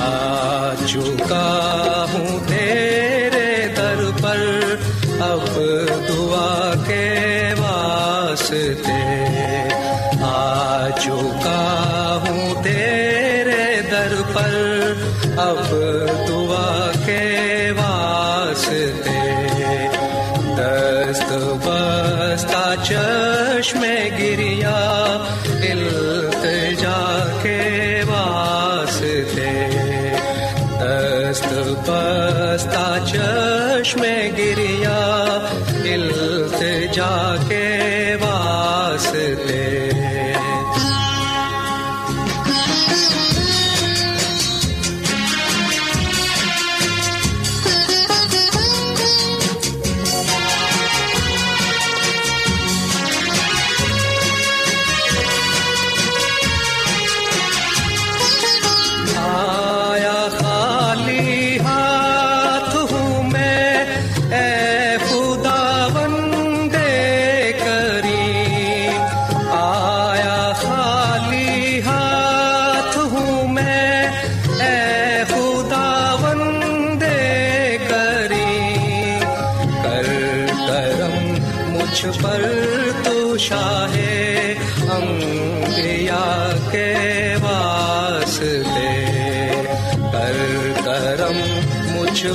آ چکا ہوں تیرے در پر اب دعا کے واسطے، آ چکا ہوں تیرے در پر اب دعا کے واسطے، دست بستہ چشم گریا التجا کے واسطے، دست بستہ چشم گریا التجا کے واسطے،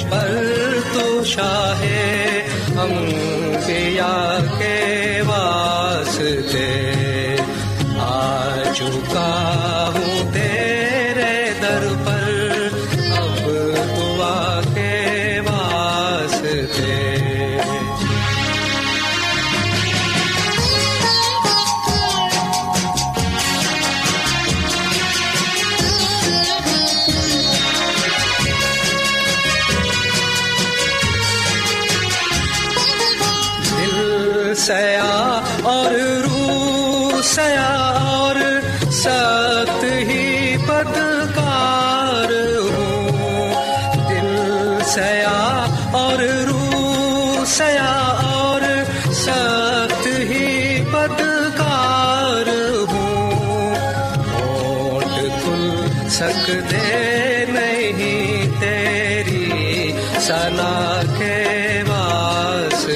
پر تو شاہ انبیاء کے واسطے، آ چکا ہوں تیرے در پر اب دعا کے واسطے۔ سیاح اور روح سیاح اور سخت ہی بدکار ہوں، دل سیاح اور روح سیاح اور سخت ہی بدکار ہوں، ہوٹ کھل سکتے نہیں تیری ثنا کے واسطے،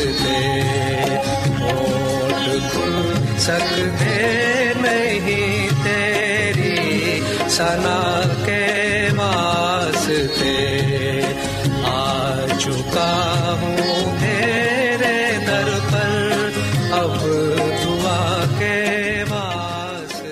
سکتے نہیں تیری ثنا کے واسطے، آ چکا ہوں تیرے در پر اب دعا کے واسطے۔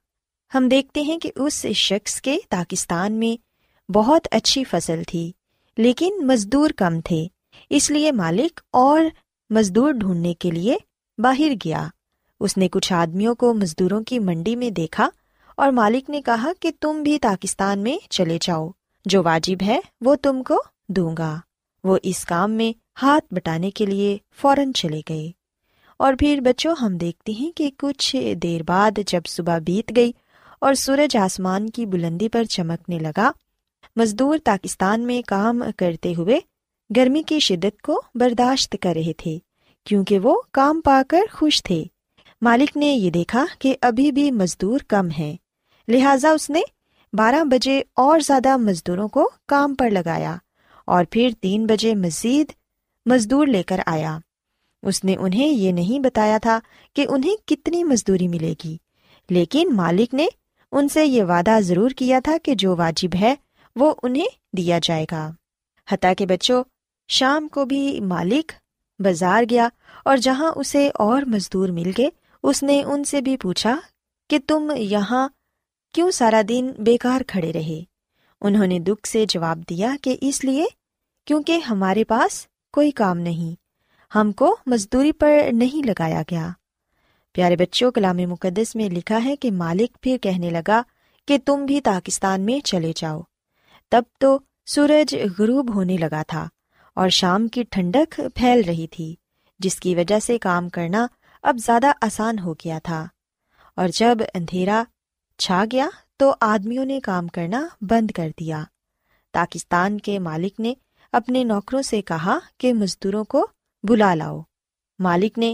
ہم دیکھتے ہیں کہ اس شخص کے پاکستان میں بہت اچھی فصل تھی لیکن مزدور کم تھے، اس لیے مالک اور مزدور ڈھونڈنے کے لیے باہر گیا۔ اس نے کچھ آدمیوں کو مزدوروں کی منڈی میں دیکھا اور مالک نے کہا کہ تم بھی پاکستان میں چلے جاؤ، جو واجب ہے وہ تم کو دوں گا۔ وہ اس کام میں ہاتھ بٹانے کے لیے فوراً چلے گئے۔ اور پھر بچوں، ہم دیکھتے ہیں کہ کچھ دیر بعد جب صبح بیت گئی اور سورج آسمان کی بلندی پر چمکنے لگا، مزدور پاکستان میں کام کرتے ہوئے گرمی کی شدت کو برداشت کر رہے تھے کیونکہ وہ کام پا کر خوش تھے۔ مالک نے یہ دیکھا کہ ابھی بھی مزدور کم ہیں، لہٰذا اس نے 12 بجے اور زیادہ مزدوروں کو کام پر لگایا اور پھر 3 بجے مزید مزدور لے کر آیا۔ اس نے انہیں یہ نہیں بتایا تھا کہ انہیں کتنی مزدوری ملے گی، لیکن مالک نے ان سے یہ وعدہ ضرور کیا تھا کہ جو واجب ہے وہ انہیں دیا جائے گا۔ حتیٰ کہ بچوں، شام کو بھی مالک بازار گیا اور جہاں اسے اور مزدور مل گئے، اس نے ان سے بھی پوچھا کہ تم یہاں کیوں سارا دن بیکار کھڑے رہے؟ انہوں نے دکھ سے جواب دیا کہ اس لیے کیونکہ ہمارے پاس کوئی کام نہیں، ہم کو مزدوری پر نہیں لگایا گیا۔ پیارے بچوں، کلام مقدس میں لکھا ہے کہ مالک پھر کہنے لگا کہ تم بھی پاکستان میں چلے جاؤ۔ تب تو سورج غروب ہونے لگا تھا اور شام کی ٹھنڈک پھیل رہی تھی، جس کی وجہ سے کام کرنا اب زیادہ آسان ہو گیا تھا۔ اور جب اندھیرا چھا گیا تو آدمیوں نے کام کرنا بند کر دیا۔ پاکستان کے مالک نے اپنے نوکروں سے کہا کہ مزدوروں کو بلا لاؤ۔ مالک نے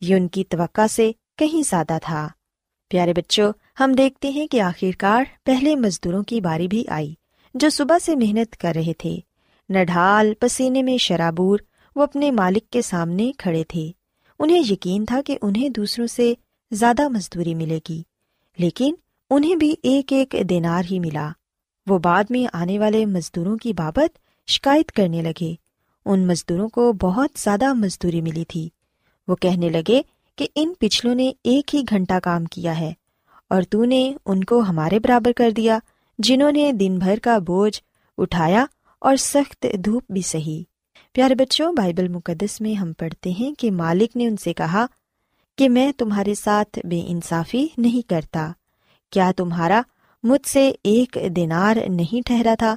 یہ ان کی توقع سے کہیں زیادہ تھا۔ پیارے بچوں، ہم دیکھتے ہیں کہ آخرکار پہلے مزدوروں کی باری بھی آئی جو صبح سے محنت کر رہے تھے۔ نڈھال، پسینے میں شرابور، وہ اپنے مالک کے سامنے کھڑے تھے۔ انہیں یقین تھا کہ انہیں دوسروں سے زیادہ مزدوری ملے گی، لیکن انہیں بھی 1 دینار ہی ملا۔ وہ بعد میں آنے والے مزدوروں کی بابت شکایت کرنے لگے۔ ان مزدوروں کو بہت زیادہ مزدوری ملی تھی۔ وہ کہنے لگے کہ ان پچھلوں نے 1 ہی گھنٹہ کام کیا ہے، اور تو نے ان کو ہمارے برابر کر دیا جنہوں نے دن بھر کا بوجھ اٹھایا اور سخت دھوپ بھی سہی۔ پیارے بچوں، بائبل مقدس میں ہم پڑھتے ہیں کہ مالک نے ان سے کہا کہ میں تمہارے ساتھ بے انصافی نہیں کرتا، کیا تمہارا مجھ سے 1 دینار نہیں ٹھہرا تھا؟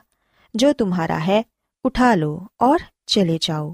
جو تمہارا ہے اٹھا لو اور چلے جاؤ۔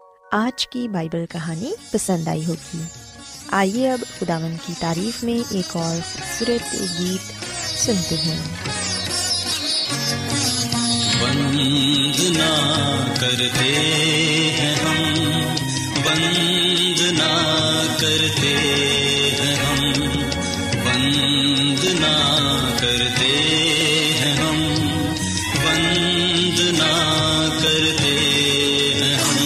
آج کی بائبل کہانی پسند آئی ہوگی۔ آئیے اب خداوند کی تعریف میں ایک اور خوبصورت گیت سنتے ہیں۔ بندنا کرتے ہیں ہم، بندنا کرتے ہیں ہم، بندنا کرتے ہیں ہم، بندنا کرتے ہیں ہم،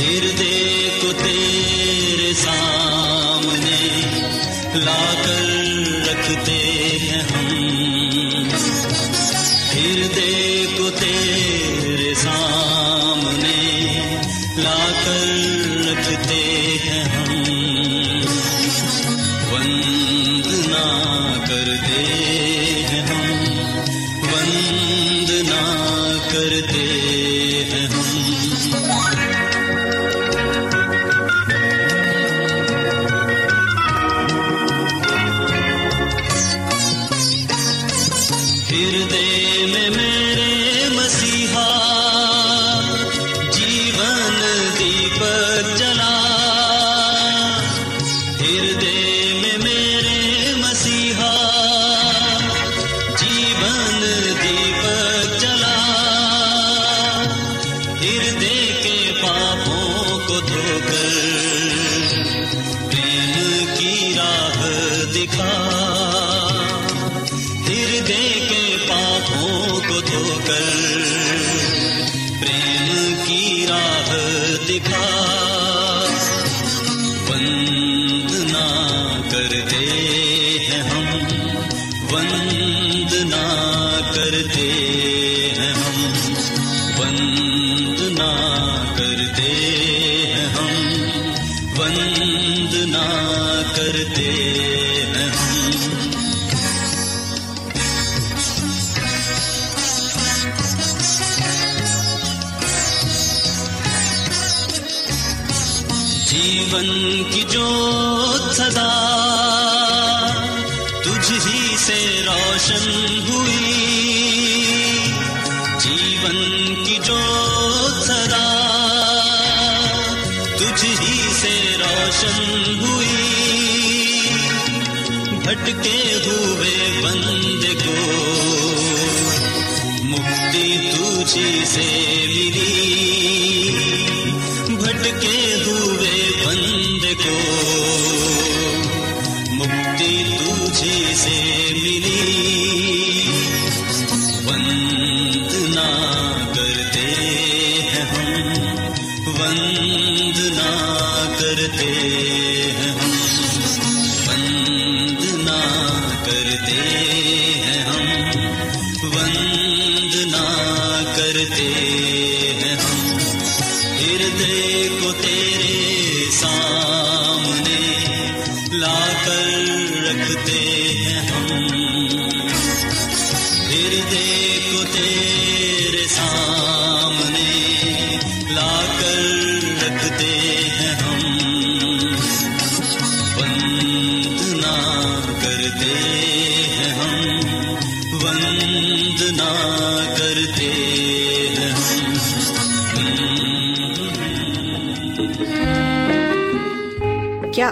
ہردے کو تیرے سامنے لا کر رکھتے ہیں ہم، ہردے کو تیرے سامنے لا کر رکھتے ہیں ہم، وندنا کرتے ہیں ہم، وندنا کرتے ہیں ہم۔ ہردے میں میرے مسیحا جیون دیپک جلا، ہردے میں میرے مسیحا جیون دیپک جلا، ہردے کے پاپوں کو دھو کر پریم کی راہ دکھا، پریم کی راہ دکھا، وندنا کرتے ہیں ہم، وندنا کرتے ہیں ہم، وندنا کرتے ہیں ہم، وندنا کرتے ہیں ہم۔ جیون کی جوت سدا تجھ ہی سے روشن ہوئی، جیون کی جوت سدا تجھ ہی سے روشن ہوئی، بھٹکے ہوئے بندے کو مکتی تجھی سے ملی، بھٹکے ہوئے بندے کو مکتی تجھی سے ملی، وندنا کرتے ہیں ہم، وندنا کرتے ہیں ہم، وندنا کرتے ہیں ہم، وندنا کرتے ہیں ہم، ہردے کو تیرے سامنے لا کر رکھتے ہیں ہم، ہردے کو تیرے سامنے لا کر رکھتے ہیں ہم، وندنا کرتے ہیں ہم، وندنا کرتے ہیں ہم۔ کیا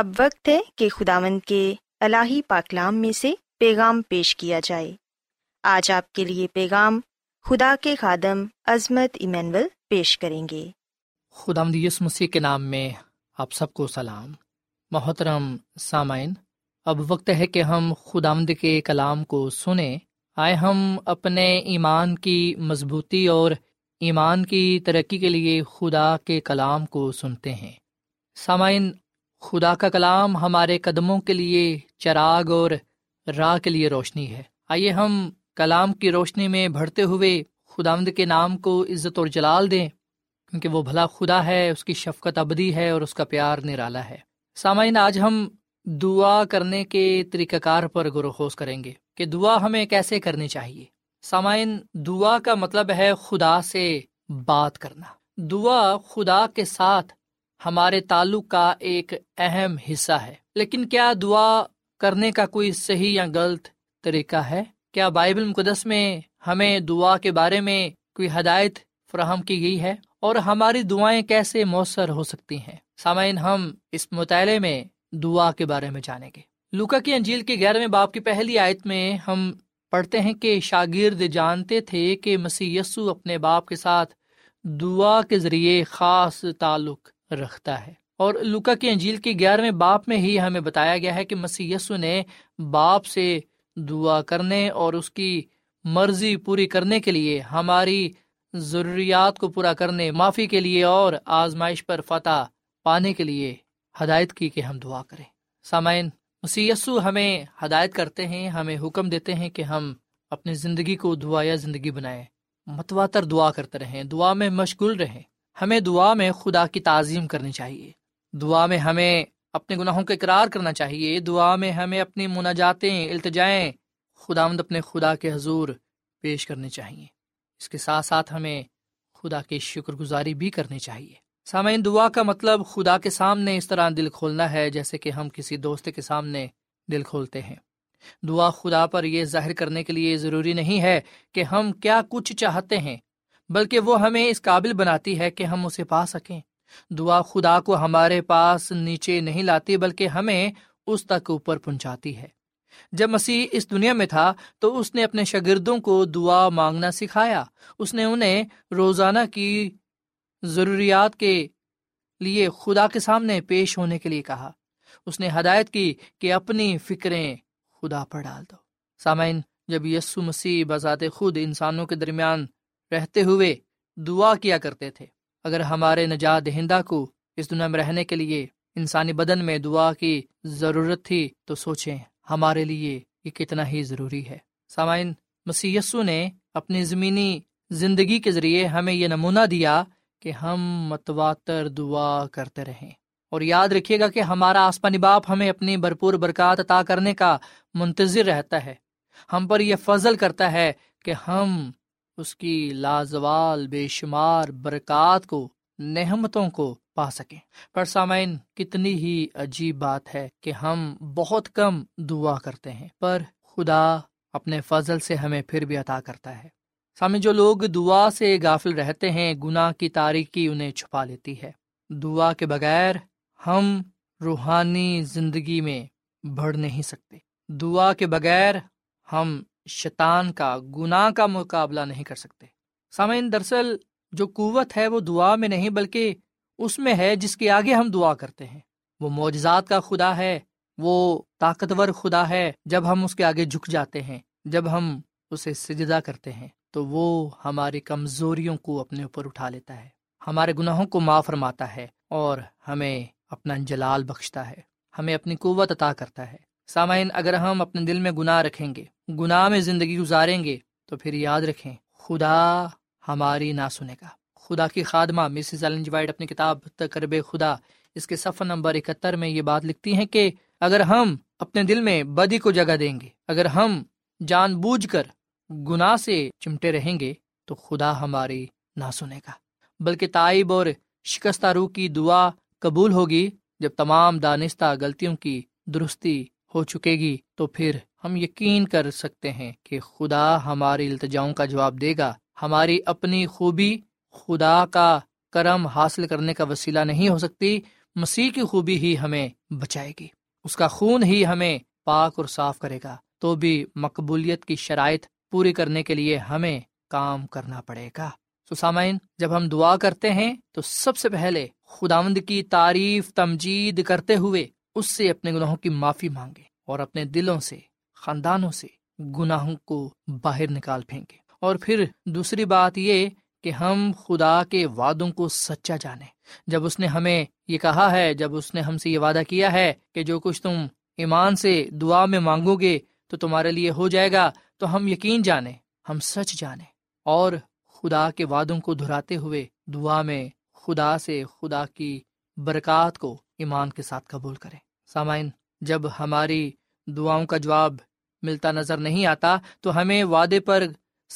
اب وقت ہے کہ خداوند کے الہی پاکلام میں سے پیغام پیش کیا جائے۔ آج آپ کے لیے پیغام خدا کے خادم عظمت ایمینول پیش کریں گے۔ خداوند یسوع مسیح کے نام میں آپ سب کو سلام۔ محترم سامعین، اب وقت ہے کہ ہم خداوند کے کلام کو سنیں۔ آئے ہم اپنے ایمان کی مضبوطی اور ایمان کی ترقی کے لیے خدا کے کلام کو سنتے ہیں۔ سامعین، خدا کا کلام ہمارے قدموں کے لیے چراغ اور راہ کے لیے روشنی ہے۔ آئیے ہم کلام کی روشنی میں بڑھتے ہوئے خداوند کے نام کو عزت اور جلال دیں، کیونکہ وہ بھلا خدا ہے، اس کی شفقت ابدی ہے اور اس کا پیار نرالا ہے۔ سامعین، آج ہم دعا کرنے کے طریقہ کار پر غور و خوض کریں گے کہ دعا ہمیں کیسے کرنی چاہیے۔ سامعین، دعا کا مطلب ہے خدا سے بات کرنا۔ دعا خدا کے ساتھ ہمارے تعلق کا ایک اہم حصہ ہے، لیکن کیا دعا کرنے کا کوئی صحیح یا غلط طریقہ ہے؟ کیا بائبل مقدس میں ہمیں دعا کے بارے میں کوئی ہدایت فراہم کی گئی ہے، اور ہماری دعائیں کیسے مؤثر ہو سکتی ہیں؟ سامعین، ہم اس مطالعے میں دعا کے بارے میں جانیں گے۔ لوکا کی انجیل کے 11 باب کی پہلی آیت میں ہم پڑھتے ہیں کہ شاگرد جانتے تھے کہ مسیح یسوع اپنے باپ کے ساتھ دعا کے ذریعے خاص تعلق رکھتا ہے، اور لوکا کی انجیل کے 11ویں باب میں ہی ہمیں بتایا گیا ہے کہ مسیح یسوع نے باپ سے دعا کرنے اور اس کی مرضی پوری کرنے کے لیے، ہماری ضروریات کو پورا کرنے، معافی کے لیے اور آزمائش پر فتح پانے کے لیے ہدایت کی کہ ہم دعا کریں۔ سامعین، مسیح یسوع ہمیں ہدایت کرتے ہیں، ہمیں حکم دیتے ہیں کہ ہم اپنی زندگی کو دعا یا زندگی بنائیں، متواتر دعا کرتے رہیں، دعا میں مشغول رہیں۔ ہمیں دعا میں خدا کی تعظیم کرنی چاہیے، دعا میں ہمیں اپنے گناہوں کا اقرار کرنا چاہیے، دعا میں ہمیں اپنی مناجاتیں، التجائیں خداوند اپنے خدا کے حضور پیش کرنی چاہیے۔ اس کے ساتھ ساتھ ہمیں خدا کی شکر گزاری بھی کرنی چاہیے۔ سامعین، دعا کا مطلب خدا کے سامنے اس طرح دل کھولنا ہے جیسے کہ ہم کسی دوست کے سامنے دل کھولتے ہیں۔ دعا خدا پر یہ ظاہر کرنے کے لیے ضروری نہیں ہے کہ ہم کیا کچھ چاہتے ہیں، بلکہ وہ ہمیں اس قابل بناتی ہے کہ ہم اسے پا سکیں۔ دعا خدا کو ہمارے پاس نیچے نہیں لاتی، بلکہ ہمیں اس تک اوپر پہنچاتی ہے۔ جب مسیح اس دنیا میں تھا تو اس نے اپنے شاگردوں کو دعا مانگنا سکھایا۔ اس نے انہیں روزانہ کی ضروریات کے لیے خدا کے سامنے پیش ہونے کے لیے کہا۔ اس نے ہدایت کی کہ اپنی فکریں خدا پر ڈال دو۔ سامعین، جب یسوع مسیح بذات خود انسانوں کے درمیان رہتے ہوئے دعا کیا کرتے تھے، اگر ہمارے نجات دہندہ کو اس دنیا میں رہنے کے لیے انسانی بدن میں دعا کی ضرورت تھی تو سوچیں ہمارے لیے یہ کتنا ہی ضروری ہے۔ سامعین، مسیح یسوع نے اپنی زمینی زندگی کے ذریعے ہمیں یہ نمونہ دیا کہ ہم متواتر دعا کرتے رہیں، اور یاد رکھیے گا کہ ہمارا آسمانی باپ ہمیں اپنی بھرپور برکات عطا کرنے کا منتظر رہتا ہے۔ ہم پر یہ فضل کرتا ہے کہ ہم اس کی لازوال بے شمار برکات کو، نعمتوں کو پا سکیں۔ پر سامعین، کتنی ہی عجیب بات ہے کہ ہم بہت کم دعا کرتے ہیں، پر خدا اپنے فضل سے ہمیں پھر بھی عطا کرتا ہے۔ سامعین، جو لوگ دعا سے غافل رہتے ہیں، گناہ کی تاریکی انہیں چھپا لیتی ہے۔ دعا کے بغیر ہم روحانی زندگی میں بڑھ نہیں سکتے۔ دعا کے بغیر ہم شیطان کا، گناہ کا مقابلہ نہیں کر سکتے۔ سامعین، دراصل جو قوت ہے وہ دعا میں نہیں بلکہ اس میں ہے جس کے آگے ہم دعا کرتے ہیں۔ وہ معجزات کا خدا ہے، وہ طاقتور خدا ہے۔ جب ہم اس کے آگے جھک جاتے ہیں، جب ہم اسے سجدہ کرتے ہیں، تو وہ ہماری کمزوریوں کو اپنے اوپر اٹھا لیتا ہے، ہمارے گناہوں کو معاف فرماتا ہے اور ہمیں اپنا جلال بخشتا ہے، ہمیں اپنی قوت عطا کرتا ہے۔ سامعین، اگر ہم اپنے دل میں گناہ رکھیں گے، گناہ میں زندگی گزاریں گے، تو پھر یاد رکھیں خدا ہماری نہ سنے گا۔ خدا کی خادمہ مسز ایلن جی وائٹ اپنی کتاب تقرب خدا اس کے صفحہ نمبر 71 میں یہ بات لکھتی ہیں کہ اگر ہم اپنے دل میں بدی کو جگہ دیں گے، اگر ہم جان بوجھ کر گناہ سے چمٹے رہیں گے تو خدا ہماری نہ سنے گا، بلکہ تائب اور شکستہ روح کی دعا قبول ہوگی۔ جب تمام دانستہ غلطیوں کی درستی ہو چکے گی تو پھر ہم یقین کر سکتے ہیں کہ خدا ہماری التجاؤں کا جواب دے گا۔ ہماری اپنی خوبی خدا کا کرم حاصل کرنے کا وسیلہ نہیں ہو سکتی، مسیح کی خوبی ہی ہمیں بچائے گی، اس کا خون ہی ہمیں پاک اور صاف کرے گا۔ تو بھی مقبولیت کی شرائط پوری کرنے کے لیے ہمیں کام کرنا پڑے گا۔ تو سامعین، جب ہم دعا کرتے ہیں تو سب سے پہلے خداوند کی تعریف تمجید کرتے ہوئے اس سے اپنے گناہوں کی معافی مانگیں اور اپنے دلوں سے، خاندانوں سے گناہوں کو باہر نکال پھینکیں۔ اور پھر دوسری بات یہ کہ ہم خدا کے وعدوں کو سچا جانیں۔ جب اس نے ہمیں یہ کہا ہے، جب اس نے ہم سے یہ وعدہ کیا ہے کہ جو کچھ تم ایمان سے دعا میں مانگو گے تو تمہارے لیے ہو جائے گا، تو ہم یقین جانیں، ہم سچ جانیں اور خدا کے وعدوں کو دہراتے ہوئے دعا میں خدا سے خدا کی برکات کو ایمان کے ساتھ قبول کریں۔ سامعین، جب ہماری دعاؤں کا جواب ملتا نظر نہیں آتا تو ہمیں وعدے پر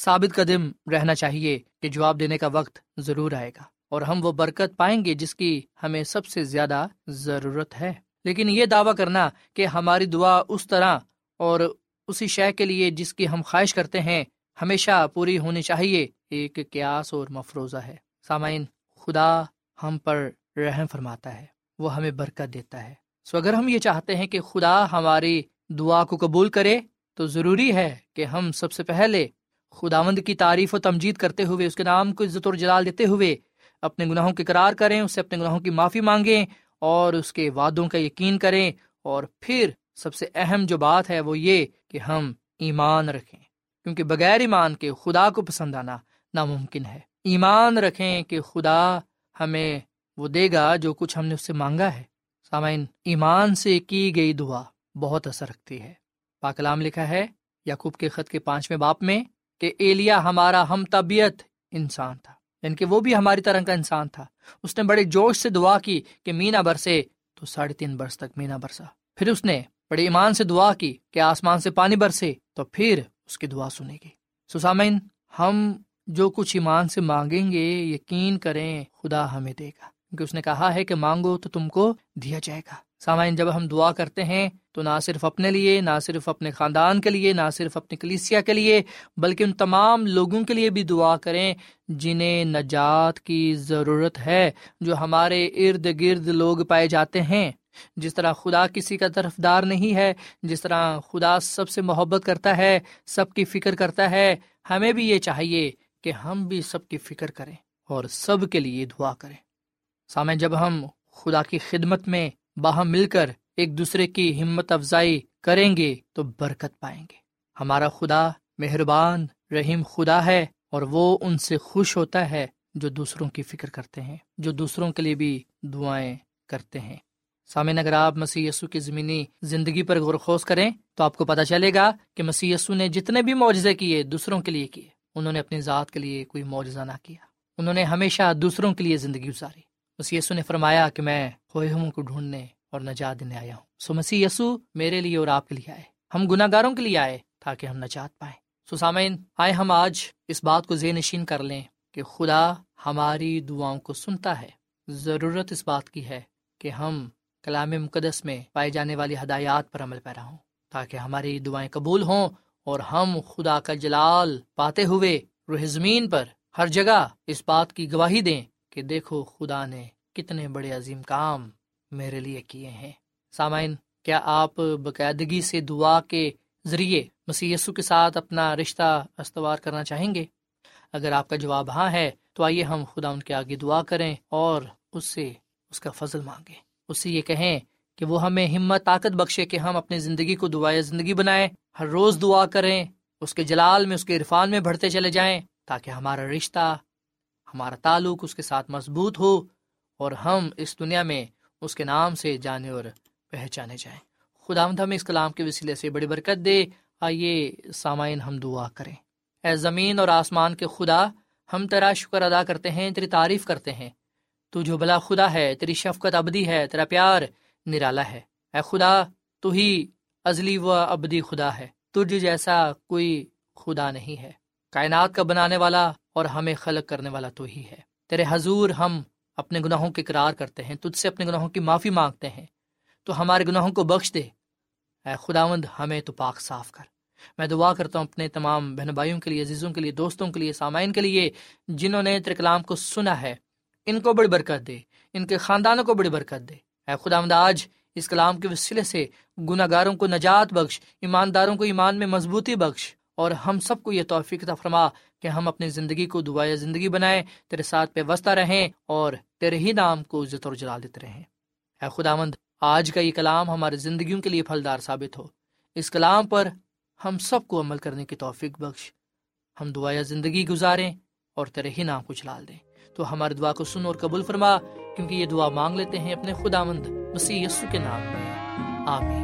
ثابت قدم رہنا چاہیے کہ جواب دینے کا وقت ضرور آئے گا اور ہم وہ برکت پائیں گے جس کی ہمیں سب سے زیادہ ضرورت ہے۔ لیکن یہ دعویٰ کرنا کہ ہماری دعا اس طرح اور اسی شے کے لیے جس کی ہم خواہش کرتے ہیں ہمیشہ پوری ہونی چاہیے، ایک قیاس اور مفروضہ ہے۔ سامعین، خدا ہم پر رحم فرماتا ہے، وہ ہمیں برکت دیتا ہے۔ سو اگر ہم یہ چاہتے ہیں کہ خدا ہماری دعا کو قبول کرے تو ضروری ہے کہ ہم سب سے پہلے خداوند کی تعریف و تمجید کرتے ہوئے، اس کے نام کو عزت اور جلال دیتے ہوئے اپنے گناہوں کے اقرار کریں، اس سے اپنے گناہوں کی معافی مانگیں اور اس کے وعدوں کا یقین کریں۔ اور پھر سب سے اہم جو بات ہے وہ یہ کہ ہم ایمان رکھیں، کیونکہ بغیر ایمان کے خدا کو پسند آنا ناممکن ہے۔ ایمان رکھیں کہ خدا ہمیں وہ دے گا جو کچھ ہم نے اس سے مانگا ہے۔ سامعین، ایمان سے کی گئی دعا بہت اثر رکھتی ہے۔ پاک کلام لکھا ہے یعقوب کے خط کے 5ویں باب میں کہ ایلیا ہمارا ہم طبیعت انسان تھا، یعنی کہ وہ بھی ہماری طرح کا انسان تھا۔ اس نے بڑے جوش سے دعا کی کہ مینا برسے، تو 3.5 برس تک مینا برسا۔ پھر اس نے بڑے ایمان سے دعا کی کہ آسمان سے پانی برسے، تو پھر اس کی دعا سنے گی۔ سامعین، ہم جو کچھ ایمان سے مانگیں گے یقین کریں خدا ہمیں دے گا، کیونکہ اس نے کہا ہے کہ مانگو تو تم کو دیا جائے گا۔ سامعین، جب ہم دعا کرتے ہیں تو نہ صرف اپنے لیے، نہ صرف اپنے خاندان کے لیے، نہ صرف اپنی کلیسیا کے لیے، بلکہ ان تمام لوگوں کے لیے بھی دعا کریں جنہیں نجات کی ضرورت ہے، جو ہمارے ارد گرد لوگ پائے جاتے ہیں۔ جس طرح خدا کسی کا طرفدار نہیں ہے، جس طرح خدا سب سے محبت کرتا ہے، سب کی فکر کرتا ہے، ہمیں بھی یہ چاہیے کہ ہم بھی سب کی فکر کریں اور سب کے لیے دعا کریں۔ سامعین، جب ہم خدا کی خدمت میں باہم مل کر ایک دوسرے کی ہمت افزائی کریں گے تو برکت پائیں گے۔ ہمارا خدا مہربان رحیم خدا ہے اور وہ ان سے خوش ہوتا ہے جو دوسروں کی فکر کرتے ہیں، جو دوسروں کے لیے بھی دعائیں کرتے ہیں۔ سامعین، اگر آپ مسیح یسوع کی زمینی زندگی پر غور خوض کریں تو آپ کو پتہ چلے گا کہ مسیح یسوع نے جتنے بھی معجزے کیے دوسروں کے لیے کیے، انہوں نے اپنی ذات کے لیے کوئی معجزہ نہ کیا، انہوں نے ہمیشہ دوسروں کے لیے زندگی گزاری۔ مسیح یسوع نے فرمایا کہ میں کھوئے ہوں کو ڈھونڈنے اور نجات دینے آیا ہوں۔ سو مسیح یسوع میرے لیے اور آپ کے لیے آئے، ہم گناہ گاروں کے لیے آئے تاکہ ہم نجات پائیں۔ سو سامعین، آئے ہم آج اس بات کو ذہن نشین کر لیں کہ خدا ہماری دعاؤں کو سنتا ہے۔ ضرورت اس بات کی ہے کہ ہم کلام مقدس میں پائے جانے والی ہدایات پر عمل پیرا ہوں تاکہ ہماری دعائیں قبول ہوں اور ہم خدا کا جلال پاتے ہوئے روح زمین پر ہر جگہ اس بات کی گواہی دیں کہ دیکھو خدا نے کتنے بڑے عظیم کام میرے لیے کیے ہیں۔ سامعین، کیا آپ باقاعدگی سے دعا کے ذریعے مسیح یسوع کے ساتھ اپنا رشتہ استوار کرنا چاہیں گے؟ اگر آپ کا جواب ہاں ہے تو آئیے ہم خدا ان کے آگے دعا کریں اور اس سے اس کا فضل مانگیں، اس سے یہ کہیں کہ وہ ہمیں ہمت طاقت بخشے کہ ہم اپنی زندگی کو دعائے زندگی بنائیں، ہر روز دعا کریں، اس کے جلال میں، اس کے عرفان میں بڑھتے چلے جائیں تاکہ ہمارا رشتہ، ہمارا تعلق اس کے ساتھ مضبوط ہو اور ہم اس دنیا میں اس کے نام سے جانے اور پہچانے جائیں۔ خداوند ہمیں اس کلام کے وسیلے سے بڑی برکت دے۔ آئیے سامعین ہم دعا کریں۔ اے زمین اور آسمان کے خدا، ہم تیرا شکر ادا کرتے ہیں، تیری تعریف کرتے ہیں، تو جو بھلا خدا ہے، تیری شفقت ابدی ہے، تیرا پیار نرالا ہے۔ اے خدا، تو ہی ازلی و ابدی خدا ہے، تجھ جیسا کوئی خدا نہیں ہے۔ کائنات کا بنانے والا اور ہمیں خلق کرنے والا تو ہی ہے۔ تیرے حضور ہم اپنے گناہوں کے اقرار کرتے ہیں، تجھ سے اپنے گناہوں کی معافی مانگتے ہیں، تو ہمارے گناہوں کو بخش دے۔ اے خداوند، ہمیں تو پاک صاف کر۔ میں دعا کرتا ہوں اپنے تمام بہن بھائیوں کے لیے، عزیزوں کے لیے، دوستوں کے لیے، سامعین کے لیے، جنہوں نے تیرے کلام کو سنا ہے، ان کو بڑی برکت دے، ان کے خاندانوں کو بڑی برکت دے۔ اے خداوند، آج اس کلام کے وسیلے سے گناہ گاروں کو نجات بخش، ایمانداروں کو ایمان میں مضبوطی بخش، اور ہم سب کو یہ توفیق عطا فرما کہ ہم اپنی زندگی کو دعائے زندگی بنائیں، تیرے ساتھ پیوستہ رہیں اور تیرے ہی نام کو عزت اور جلال دیتے رہیں۔ اے خداوند، آج کا یہ کلام ہماری زندگیوں کے لیے پھلدار ثابت ہو۔ اس کلام پر ہم سب کو عمل کرنے کی توفیق بخش۔ ہم دعائے زندگی گزاریں اور تیرے ہی نام کو جلال دیں۔ تو ہماری دعا کو سن اور قبول فرما، کیونکہ یہ دعا مانگ لیتے ہیں اپنے خداوند مسیح یسوع کے نام میں، آمین۔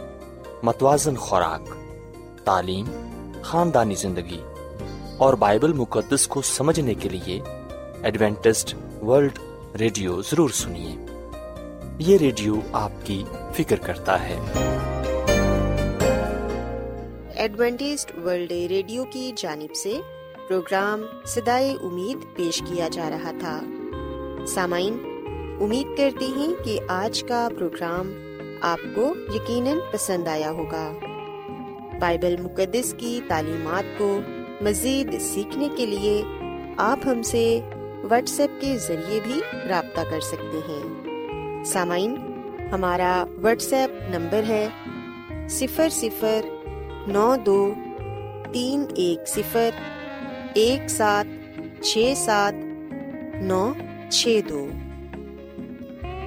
متوازن خوراک، تعلیم، خاندانی زندگی اور بائبل مقدس کو سمجھنے کے لیے ایڈوینٹسٹ ورلڈ ریڈیو ضرور سنیے۔ یہ ریڈیو آپ کی فکر کرتا ہے۔ ایڈوینٹسٹ ورلڈ ریڈیو کی جانب سے پروگرام صدائے امید پیش کیا جا رہا تھا۔ سامعین، امید کرتے ہیں کہ آج کا پروگرام آپ کو یقیناً پسند آیا ہوگا۔ بائبل مقدس کی تعلیمات کو مزید سیکھنے کے لیے آپ ہم سے واٹس ایپ کے ذریعے بھی رابطہ کر سکتے ہیں۔ سامعین، ہمارا واٹس ایپ نمبر ہے 0092 310 1767 962۔